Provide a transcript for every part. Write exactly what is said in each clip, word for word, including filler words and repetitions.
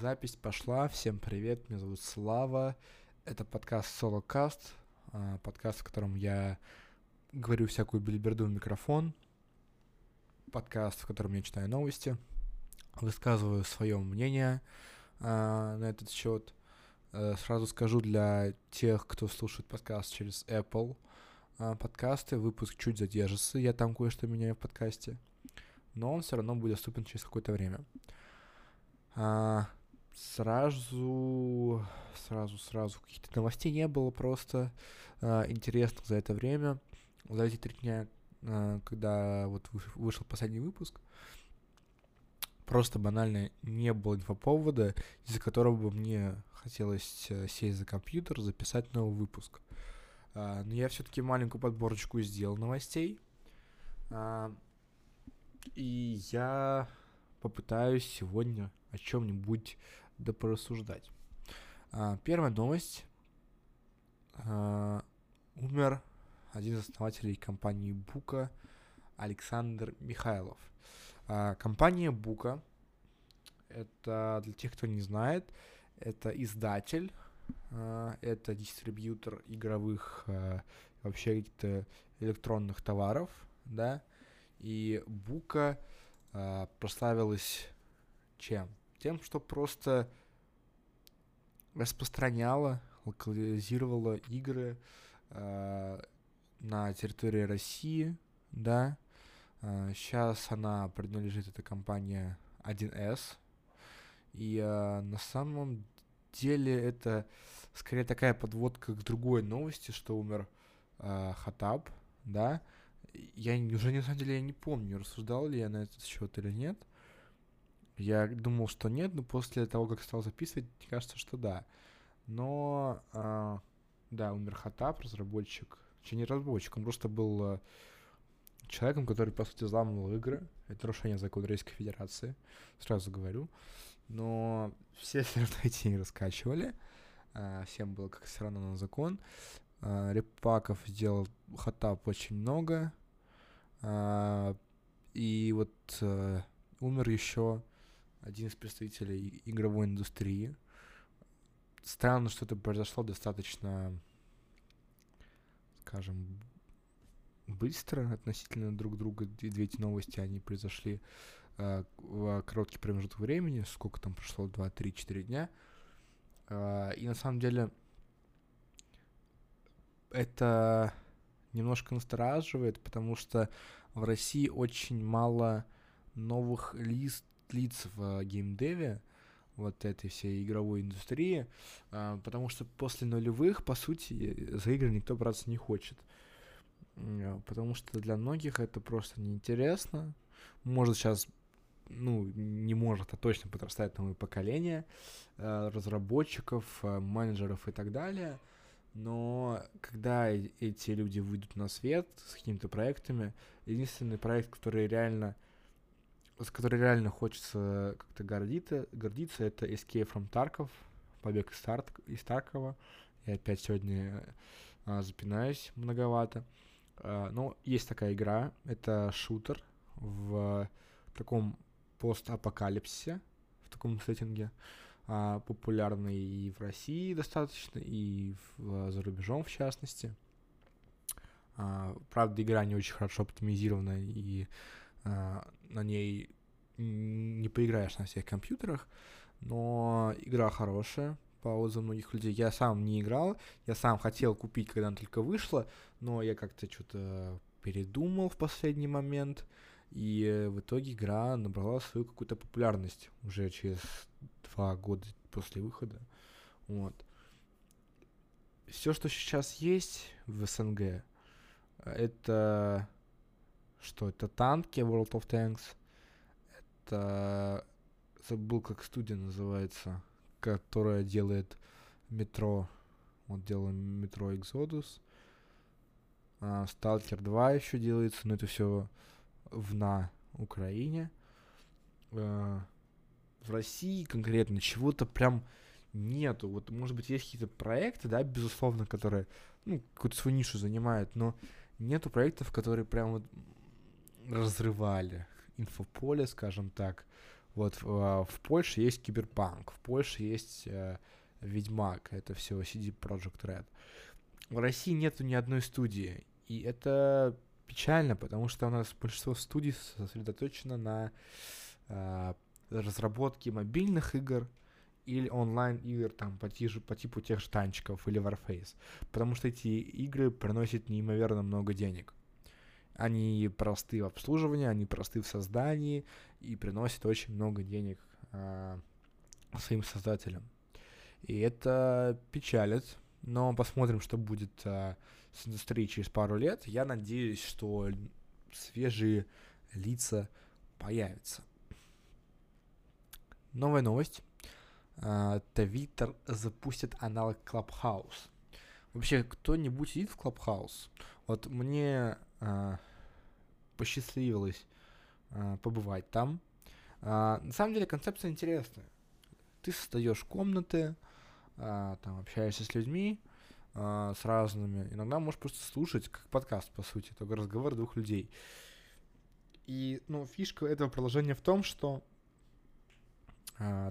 Запись пошла. Всем привет, меня зовут Слава. Это подкаст SoloCast, подкаст, в котором я говорю всякую белиберду в микрофон, подкаст, в котором я читаю новости, высказываю свое мнение на этот счет. Сразу скажу для тех, кто слушает подкаст через Apple подкасты, выпуск чуть задержится, я там кое-что меняю в подкасте, но он все равно будет доступен через какое-то время. А, сразу, сразу, сразу каких-то новостей не было просто а, интересных за это время. За эти три дня, а, когда вот вышел последний выпуск, просто банально не было инфоповода, из-за которого бы мне хотелось сесть за компьютер, записать новый выпуск. А, но я все-таки маленькую подборочку сделал новостей. А, и я попытаюсь сегодня о чем-нибудь допорассуждать. А, первая новость. А, умер один из основателей компании Бука, Александр Михайлов. А, компания Бука, это для тех, кто не знает, это издатель, а, это дистрибьютор игровых, а, вообще каких-то электронных товаров, да, и Бука а, прославилась чем? Тем, что просто распространяла, локализировала игры э, на территории России, да. Э, сейчас она принадлежит, эта компания, один эс. И э, на самом деле это скорее такая подводка к другой новости, что умер э, Хаттаб, да. Я уже, на самом деле, я не помню, рассуждал ли я на этот счет или нет. Я думал, что нет, но после того, как стал записывать, мне кажется, что да. Но, э, да, умер Хаттаб, разработчик. Точнее, не разработчик, он просто был э, человеком, который, по сути, взламывал игры. Это нарушение закона Российской Федерации, сразу говорю. Но все все равно эти не раскачивали. Э, всем было как все равно на закон. Э, Репаков сделал Хаттаб очень много. Э, и вот э, умер еще один из представителей игровой индустрии. Странно, что это произошло достаточно, скажем, быстро относительно друг друга. И две эти новости, они произошли э, в короткий промежуток времени. Сколько там прошло? два, три, четыре дня. Э, и на самом деле это немножко настораживает, потому что в России очень мало новых лист лиц в геймдеве, вот этой всей игровой индустрии, потому что после нулевых, по сути, за игры никто браться не хочет, потому что для многих это просто неинтересно. Может, сейчас, ну, не может, а точно подрастает новое поколение разработчиков, менеджеров и так далее, но когда эти люди выйдут на свет с какими-то проектами, единственный проект, который реально с которой реально хочется как-то гордиться, гордиться, это Escape from Tarkov, побег из, Тар- из Таркова. Я опять сегодня а, запинаюсь многовато. А, но есть такая игра, это шутер в таком постапокалипсисе, в таком сеттинге, а, популярный и в России достаточно, и в, за рубежом в частности. А, правда, игра не очень хорошо оптимизирована, и Uh, на ней не поиграешь на всех компьютерах, но игра хорошая, по отзывам многих людей. Я сам не играл, я сам хотел купить, когда она только вышла, но я как-то что-то передумал в последний момент, и в итоге игра набрала свою какую-то популярность уже через два года после выхода. Вот. Все, что сейчас есть в СНГ, это... Что это танки, World of Tanks, это, забыл, как студия называется, которая делает метро, вот делаем метро Exodus, а, Сталкер два еще делается, но это все в на Украине. А, в России конкретно чего-то прям нету, вот может быть есть какие-то проекты, да, безусловно, которые, ну, какую-то свою нишу занимают, но нету проектов, которые прям вот разрывали инфополе, скажем так, Вот в, в Польше есть Киберпанк, в Польше есть э, Ведьмак, это все си ди Projekt Red. В России нету ни одной студии, и это печально, потому что у нас большинство студий сосредоточено на э, разработке мобильных игр или онлайн-игр там по, тижу, по типу тех же танчиков или Warface, потому что эти игры приносят неимоверно много денег. Они просты в обслуживании, они просты в создании и приносят очень много денег э, своим создателям. И это печалит, но посмотрим, что будет э, с индустрией через пару лет. Я надеюсь, что свежие лица появятся. Новая новость. Твиттер запустит аналог Clubhouse. Вообще, кто-нибудь сидит в Clubhouse? Вот мне э, посчастливилось э, побывать там. Э, на самом деле концепция интересная. Ты создаешь комнаты, э, там общаешься с людьми, э, с разными. Иногда можешь просто слушать, как подкаст, по сути, только разговор двух людей. И, ну, фишка этого приложения в том, что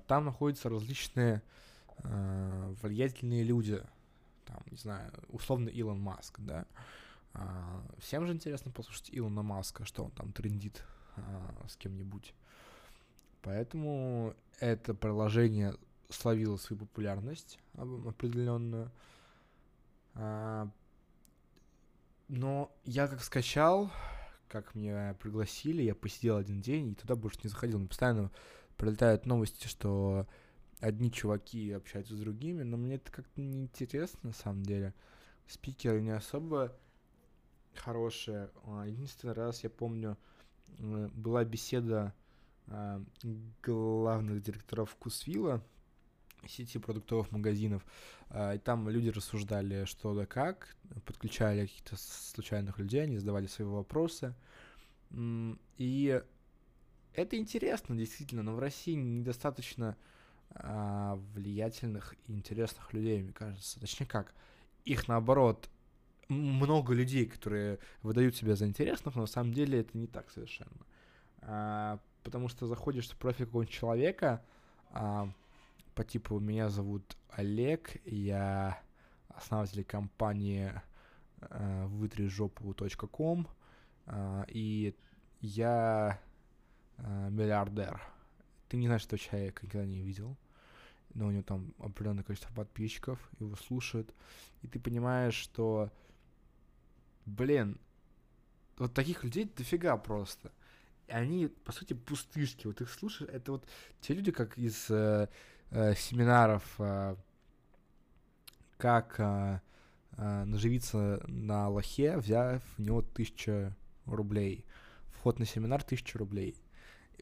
там находятся различные э, влиятельные люди, там, не знаю, условно Илон Маск, да. Э, всем же интересно послушать Илона Маска, что он там трендит э, с кем-нибудь. Поэтому это приложение словило свою популярность определенную. Э, но я как скачал, как меня пригласили, я посидел один день и туда больше не заходил. Но постоянно прилетают новости, что одни чуваки общаются с другими, но мне это как-то неинтересно, на самом деле. Спикеры не особо хорошие. Единственный раз, я помню, была беседа главных директоров ВкусВилла, сети продуктовых магазинов, и там люди рассуждали, что да как, подключали каких-то случайных людей, они задавали свои вопросы, и это интересно, действительно, но в России недостаточно э, влиятельных и интересных людей, мне кажется. Точнее как, их наоборот, много людей, которые выдают себя за интересных, но на самом деле это не так совершенно. А, потому что заходишь в профиль какого-нибудь человека, а, по типу «меня зовут Олег, я основатель компании а, вытрижопу точка ком, а, и я... миллиардер». Ты не знаешь, что человек никогда не видел, но у него там определенное количество подписчиков, его слушают, и ты понимаешь, что, блин, вот таких людей дофига просто. И они, по сути, пустышки. Вот их слушаешь, это вот те люди, как из э, э, семинаров, э, как э, э, наживиться на лохе, взяв у него тысячу рублей. Вход на семинар тысяча рублей.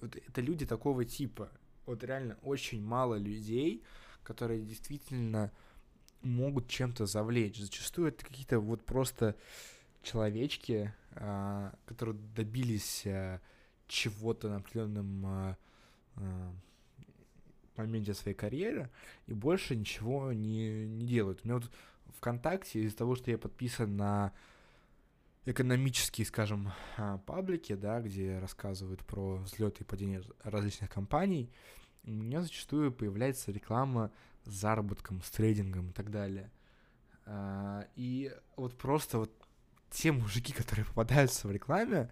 Вот это люди такого типа. Вот реально очень мало людей, которые действительно могут чем-то завлечь. Зачастую это какие-то вот просто человечки, а, которые добились а, чего-то на определенном а, а, моменте своей карьеры и больше ничего не, не делают. У меня вот ВКонтакте из-за того, что я подписан на экономические, скажем, паблики, да, где рассказывают про взлеты и падения различных компаний, у меня зачастую появляется реклама с заработком, с трейдингом и так далее. И вот просто вот те мужики, которые попадаются в рекламе,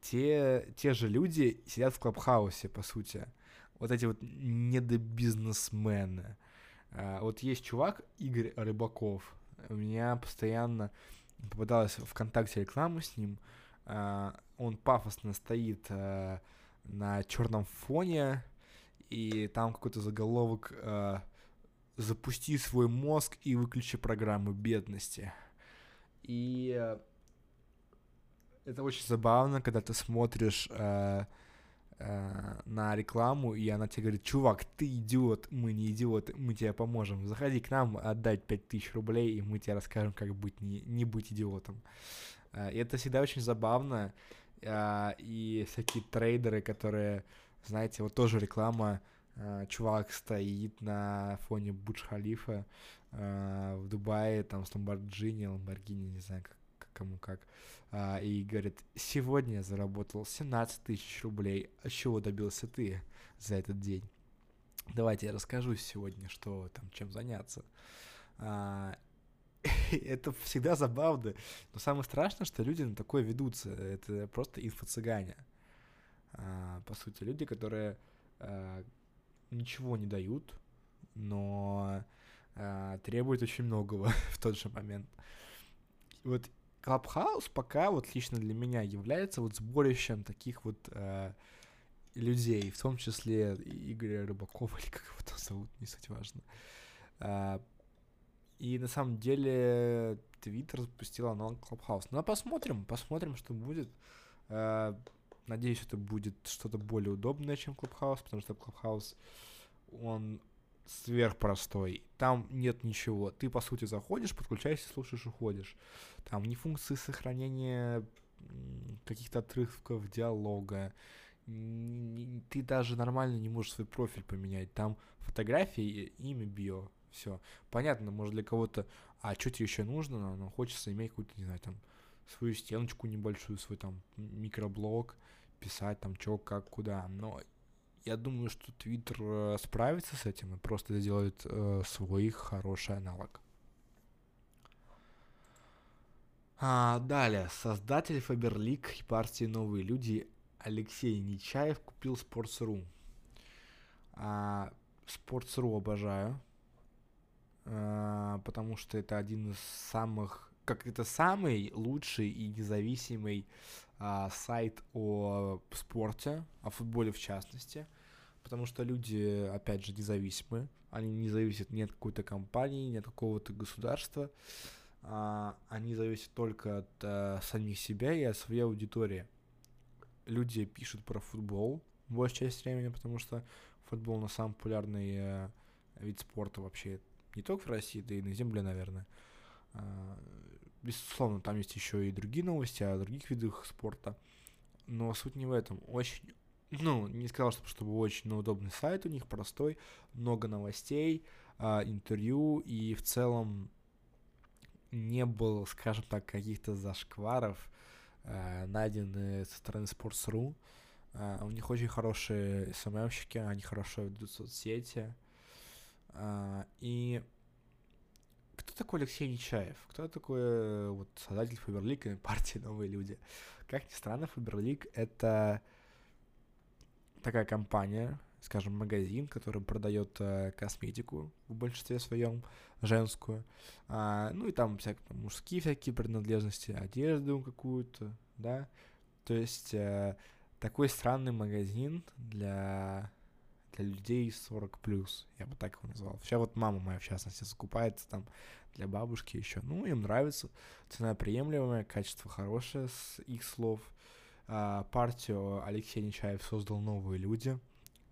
те, те же люди сидят в Клабхаусе, по сути. Вот эти вот недобизнесмены. Вот есть чувак Игорь Рыбаков, у меня постоянно попадалась ВКонтакте реклама с ним. Он пафосно стоит на черном фоне, и там какой-то заголовок «Запусти свой мозг и выключи программу бедности». И это очень забавно, когда ты смотришь на рекламу, и она тебе говорит: чувак, ты идиот, мы не идиоты, мы тебе поможем, заходи к нам, отдать пять тысяч рублей, и мы тебе расскажем, как быть не, не быть идиотом. И это всегда очень забавно, и всякие трейдеры, которые, знаете, вот тоже реклама, чувак стоит на фоне Бурдж-Халифа в Дубае, там с Ламборджини, Ламборгини, не знаю, как, кому как, и говорит: сегодня я заработал семнадцать тысяч рублей, чего добился ты за этот день? Давайте я расскажу сегодня, что там, чем заняться. Это всегда забавно, но самое страшное, что люди на такое ведутся, это просто инфо-цыгане. По сути, люди, которые ничего не дают, но требует очень многого в тот же момент. Вот Clubhouse пока вот лично для меня является вот сборищем таких вот э, людей, в том числе Игоря Рыбакова, или как его там зовут, не суть важно. Э, и на самом деле Twitter запустила анонс Clubhouse. Ну, а посмотрим, посмотрим, что будет. Э, надеюсь, это будет что-то более удобное, чем Clubhouse, потому что Clubhouse, он сверхпростой. Там нет ничего. Ты, по сути, заходишь, подключаешься, слушаешь, уходишь. Там ни функции сохранения каких-то отрывков диалога. Ты даже нормально не можешь свой профиль поменять. Там фотографии, имя, био. Все. Понятно, может, для кого-то, а что тебе еще нужно, но хочется иметь какую-то, не знаю, там, свою стеночку небольшую, свой там микроблог, писать там что, как, куда. Но я думаю, что Twitter справится с этим и просто сделает э, свой хороший аналог. А, далее. Создатель Фаберлик и партии «Новые люди» Алексей Нечаев купил Sports.ru. А, Sports.ru обожаю, а, потому что это один из самых, как это самый лучший и независимый а, сайт о спорте, о футболе в частности. Потому что люди, опять же, независимы, они не зависят ни от какой-то компании, ни от какого-то государства, а, они зависят только от а, самих себя и от своей аудитории. Люди пишут про футбол большую часть времени, потому что футбол на самый популярный а, вид спорта вообще не только в России, да и на земле, наверное. А, безусловно, там есть еще и другие новости о других видах спорта, но суть не в этом. Очень... Ну, не сказал, чтобы, чтобы очень, но удобный сайт у них, простой, много новостей, э, интервью, и в целом не было, скажем так, каких-то зашкваров, э, найдены со стороны Sports.ru. Э, у них очень хорошие эс эм эм-щики, они хорошо ведут соцсети. Э, и кто такой Алексей Нечаев? Кто такой вот создатель Фаберлика и партии «Новые люди»? Как ни странно, Фаберлик — это такая компания, скажем, магазин, который продает э, косметику в большинстве своем, женскую, а, ну и там всякие мужские всякие принадлежности, одежду какую-то, да, то есть э, такой странный магазин для, для людей сорок плюс, я бы так его назвал. Сейчас вот мама моя, в частности, закупается там для бабушки еще, ну, им нравится, цена приемлемая, качество хорошее, с их слов. Uh, партию Алексей Нечаев создал «Новые люди».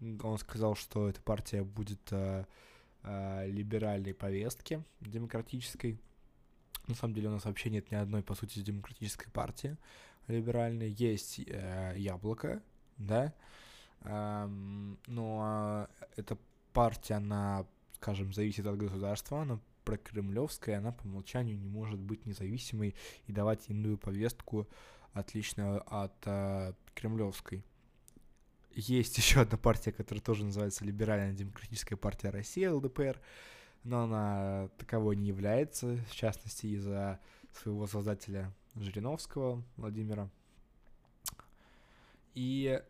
Он сказал, что эта партия будет uh, uh, либеральной повестки, демократической. На самом деле у нас вообще нет ни одной, по сути, демократической партии либеральной. Есть uh, «Яблоко», да, uh, но uh, эта партия, она, скажем, зависит от государства, она прокремлевская, она по умолчанию не может быть независимой и давать иную повестку, отлично от э, кремлевской. Есть еще одна партия, которая тоже называется Либерально-демократическая партия России, эл дэ пэ эр, но она таковой не является, в частности, из-за своего создателя Жириновского Владимира. И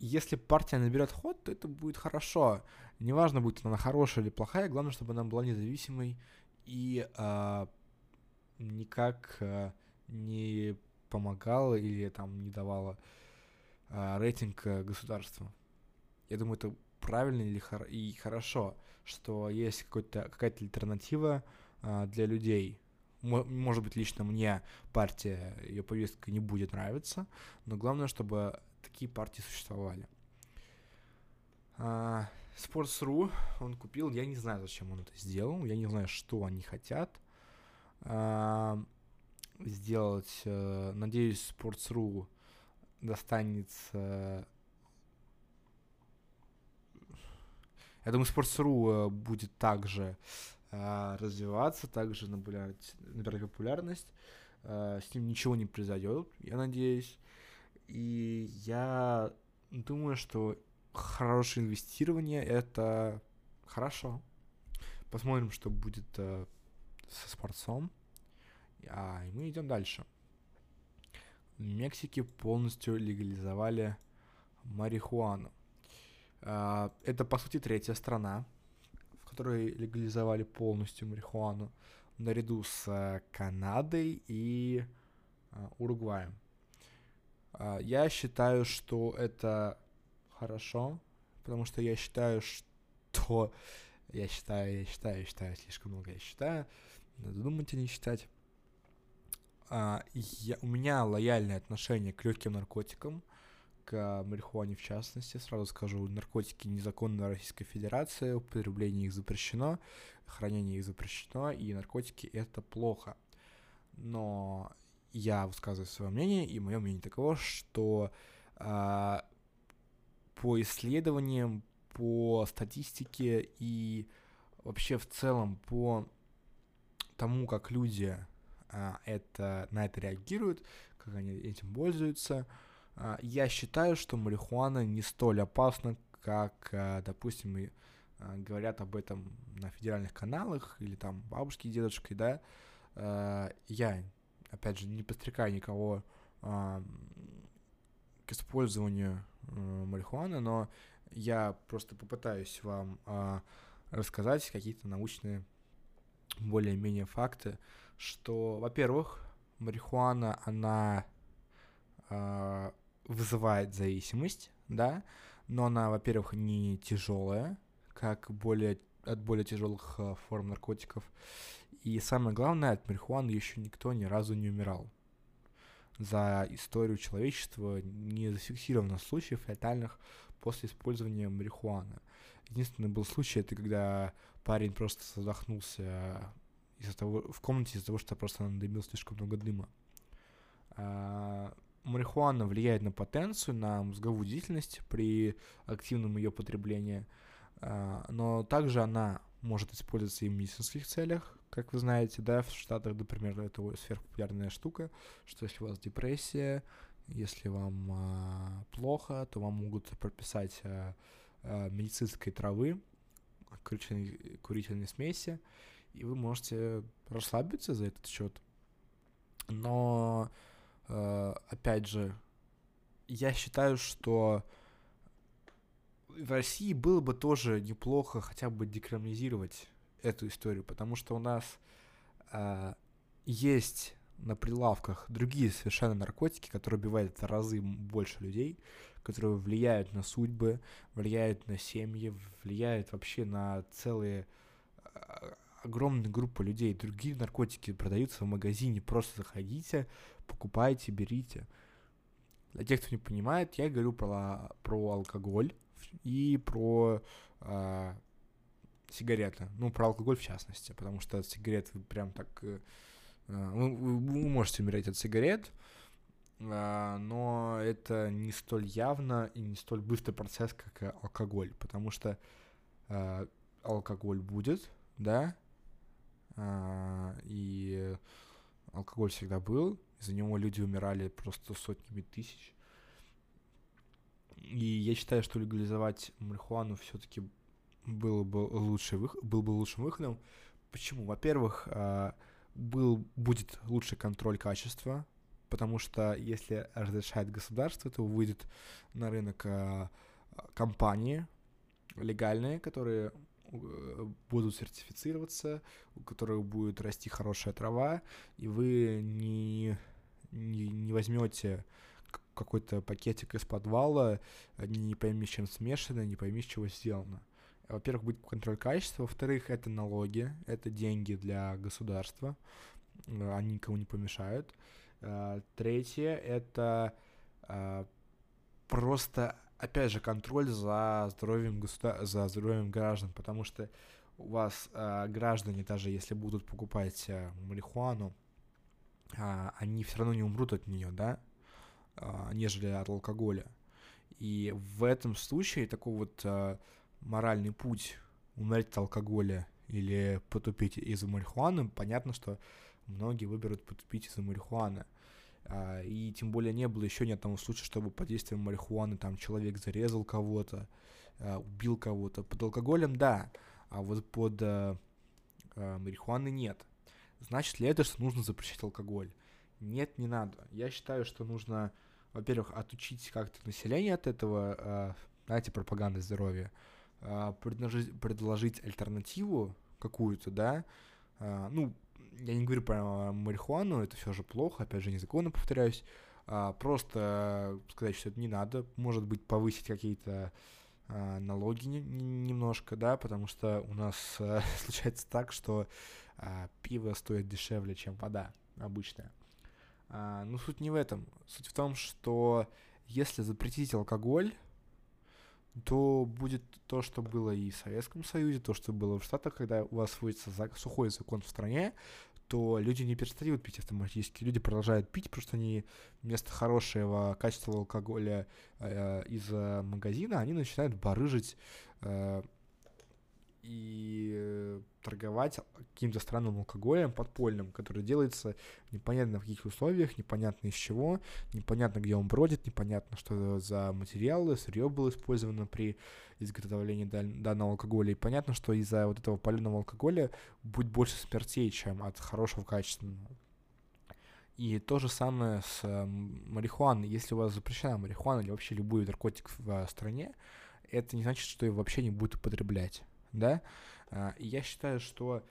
если партия наберет ход, то это будет хорошо. Неважно, будет она хорошая или плохая, главное, чтобы она была независимой и э, никак... Э, не помогала или там не давала а, рейтинг государству. Я думаю, это правильно или хор- и хорошо, что есть какой-то, какая-то альтернатива а, для людей. М- может быть, лично мне партия, ее повестка не будет нравиться, но главное, чтобы такие партии существовали. А, Sports.ru он купил, я не знаю, зачем он это сделал, я не знаю, что они хотят. А- сделать. Надеюсь, Sports.ru достанется... Я думаю, Sports.ru будет также развиваться, также набирать, набирать популярность. э, с ним ничего не произойдет, я надеюсь. И я думаю, что хорошее инвестирование — это хорошо. Посмотрим, что будет э, со спортсом. А, и мы идем дальше. В Мексике полностью легализовали марихуану. Э, это, по сути, третья страна, в которой легализовали полностью марихуану, наряду с э, Канадой и э, Уругваем. Э, я считаю, что это хорошо, потому что я считаю, что... Я считаю, я считаю, я считаю, слишком много я считаю. Надо думать, а не считать. А, я, у меня лояльное отношение к легким наркотикам, к марихуане в частности. Сразу скажу, наркотики незаконны в Российской Федерации, употребление их запрещено, хранение их запрещено, и наркотики — это плохо. Но я высказываю свое мнение, и мое мнение таково, что а, по исследованиям, по статистике и вообще в целом по тому, как люди а, это, на это реагируют, как они этим пользуются, а, я считаю, что марихуана не столь опасна, как, а, допустим, и, а, говорят об этом на федеральных каналах или там бабушки, дедушки, да. А, я, опять же, не подстрекаю никого а, к использованию а, марихуаны, но я просто попытаюсь вам э, рассказать какие-то научные более-менее факты, что, во-первых, марихуана, она э, вызывает зависимость, да, но она, во-первых, не тяжелая, как более, от более тяжелых э, форм наркотиков, и самое главное, от марихуаны еще никто ни разу не умирал. За историю человечества не зафиксировано случаев фатальных после использования марихуаны. Единственный был случай, это когда парень просто задохнулся из-за того, в комнате из-за того, что просто надымил слишком много дыма. А, марихуана влияет на потенцию, на мозговую деятельность при активном ее потреблении, а, но также она может использоваться и в медицинских целях, как вы знаете, да, в Штатах, например, это сверхпопулярная штука, что если у вас депрессия, если вам а, плохо, то вам могут прописать а, а, медицинской травы, курительной, курительной смеси, и вы можете расслабиться за этот счет. Но, а, опять же, я считаю, что в России было бы тоже неплохо хотя бы декриминализировать эту историю, потому что у нас а, есть... на прилавках другие совершенно наркотики, которые убивают в разы больше людей, которые влияют на судьбы, влияют на семьи, влияют вообще на целые огромные группы людей. Другие наркотики продаются в магазине, просто заходите, покупайте, берите. Для тех, кто не понимает, я говорю про, про алкоголь и про э, сигареты, ну, про алкоголь в частности, потому что от сигарет вы прям так... Вы, вы можете умереть от сигарет, но это не столь явно и не столь быстрый процесс, как алкоголь, потому что алкоголь будет, да, и алкоголь всегда был, из-за него люди умирали просто сотнями тысяч. И я считаю, что легализовать марихуану все-таки было бы лучше, был бы лучшим выходом. Почему? Во-первых, Был, будет лучший контроль качества, потому что если разрешает государство, то выйдет на рынок э, компании легальные, которые э, будут сертифицироваться, у которых будет расти хорошая трава, и вы не, не, не возьмете какой-то пакетик из подвала, не пойми, с чем смешано, не пойми, с чего сделано. Во-первых, будет контроль качества, во-вторых, это налоги, это деньги для государства, они никому не помешают. Третье, это просто, опять же, контроль за здоровьем, государ... за здоровьем граждан, потому что у вас граждане, даже если будут покупать марихуану, они все равно не умрут от нее, да, нежели от алкоголя. И в этом случае такой вот... моральный путь умереть от алкоголя или потупить из-за марихуаны, понятно, что многие выберут подкупить из-за марихуаны. И тем более не было еще ни одного случая, чтобы под действием марихуаны там человек зарезал кого-то, убил кого-то. Под алкоголем – да, а вот под марихуаной нет. Значит ли это, что нужно запрещать алкоголь? Нет, не надо. Я считаю, что нужно, во-первых, отучить как-то население от этого, знаете, пропаганды здоровья, предложить альтернативу какую-то, да, ну, я не говорю про марихуану, это все же плохо, опять же, незаконно, повторяюсь, просто сказать, что это не надо, может быть, повысить какие-то налоги немножко, да, потому что у нас случается так, что пиво стоит дешевле, чем вода обычная. Но суть не в этом, суть в том, что если запретить алкоголь, то будет то, что было и в Советском Союзе, то, что было в Штатах, когда у вас вводится сухой закон в стране, то люди не перестают пить автоматически, люди продолжают пить, потому что они вместо хорошего качества алкоголя э, из магазина, они начинают барыжить э, и торговать каким-то странным алкоголем подпольным, который делается непонятно в каких условиях, непонятно из чего, непонятно где он бродит, непонятно что за материалы, сырье было использовано при изготовлении данного алкоголя, и понятно, что из-за вот этого паленого алкоголя будет больше смертей, чем от хорошего качественного. И то же самое с марихуаной. Если у вас запрещена марихуана или вообще любой наркотик в стране, это не значит, что ее вообще не будут употреблять. Да, и я считаю, что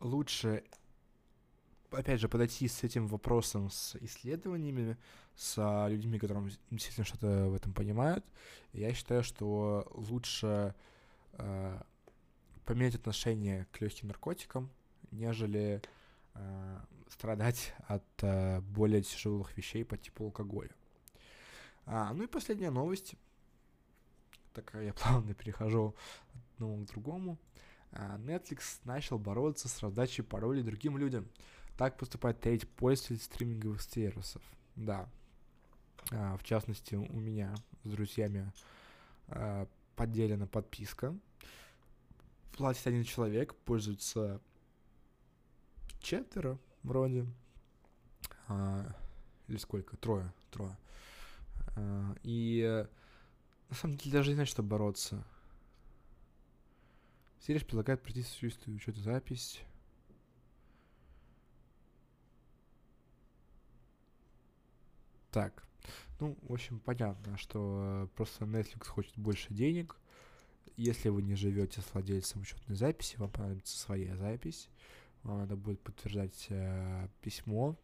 лучше, опять же, подойти с этим вопросом с исследованиями, с людьми, которые действительно что-то в этом понимают. Я считаю, что лучше э, поменять отношение к легким наркотикам, нежели э, страдать от э, более тяжелых вещей по типу алкоголя. А, ну и последняя новость. Так я плавно перехожу от одного к другому. Netflix начал бороться с раздачей паролей другим людям. Так поступает треть пользователей стриминговых сервисов. Да. В частности, у меня с друзьями поделена подписка. Платит один человек, пользуется четверо вроде. Или сколько? Трое. Трое. И... На самом деле, даже не знаю, что бороться. Сереж предлагает пройти существующую учет-запись. Так. Ну, в общем, понятно, что просто Netflix хочет больше денег. Если вы не живете с владельцем учетной записи, вам понадобится своя запись. Вам надо будет подтверждать э, письмо,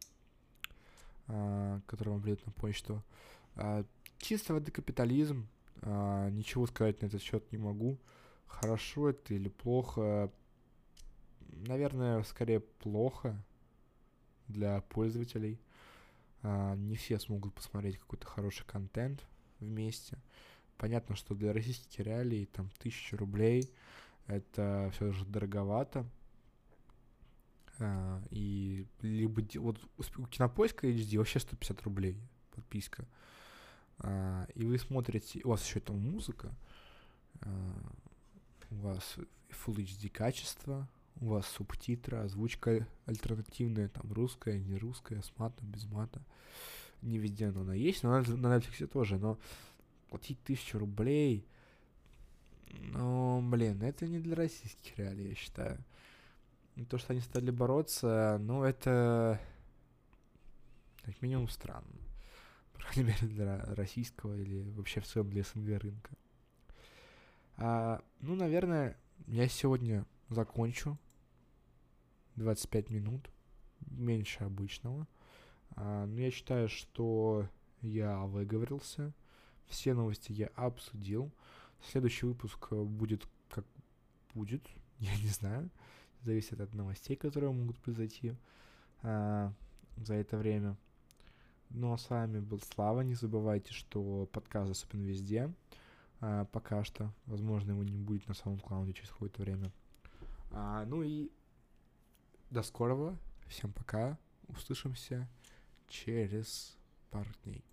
э, которое вам придет на почту. Э, чисто воды капитализм. Uh, ничего сказать на этот счет не могу. Хорошо это или плохо? Наверное, скорее плохо для пользователей. Uh, не все смогут посмотреть какой-то хороший контент вместе. Понятно, что для российских реалий там тысяча рублей это все же дороговато. Uh, и либо вот у Кинопоиска эйч ди вообще сто пятьдесят рублей подписка. Uh, и вы смотрите, у вас еще там музыка, uh, у вас Full эйч ди качество, у вас субтитры, озвучка альтернативная, там русская, не русская, с матом, без мата. Не везде она есть, но на, на Netflix тоже, но платить тысячу рублей, ну, блин, это не для российских реалий, я считаю. И то, что они стали бороться, ну, это как минимум странно. По крайней мере, для российского или вообще в целом для СНГ рынка. А, ну, наверное, я сегодня закончу. двадцать пять минут. Меньше обычного. А, но я считаю, что я выговорился. Все новости я обсудил. Следующий выпуск будет как будет. Я не знаю. Зависит от новостей, которые могут произойти а, за это время. Ну а с вами был Слава. Не забывайте, что подкаст доступен везде. А, пока что. Возможно, его не будет на SoundCloud через какое-то время. А, ну и до скорого. Всем пока. Услышимся через пару дней.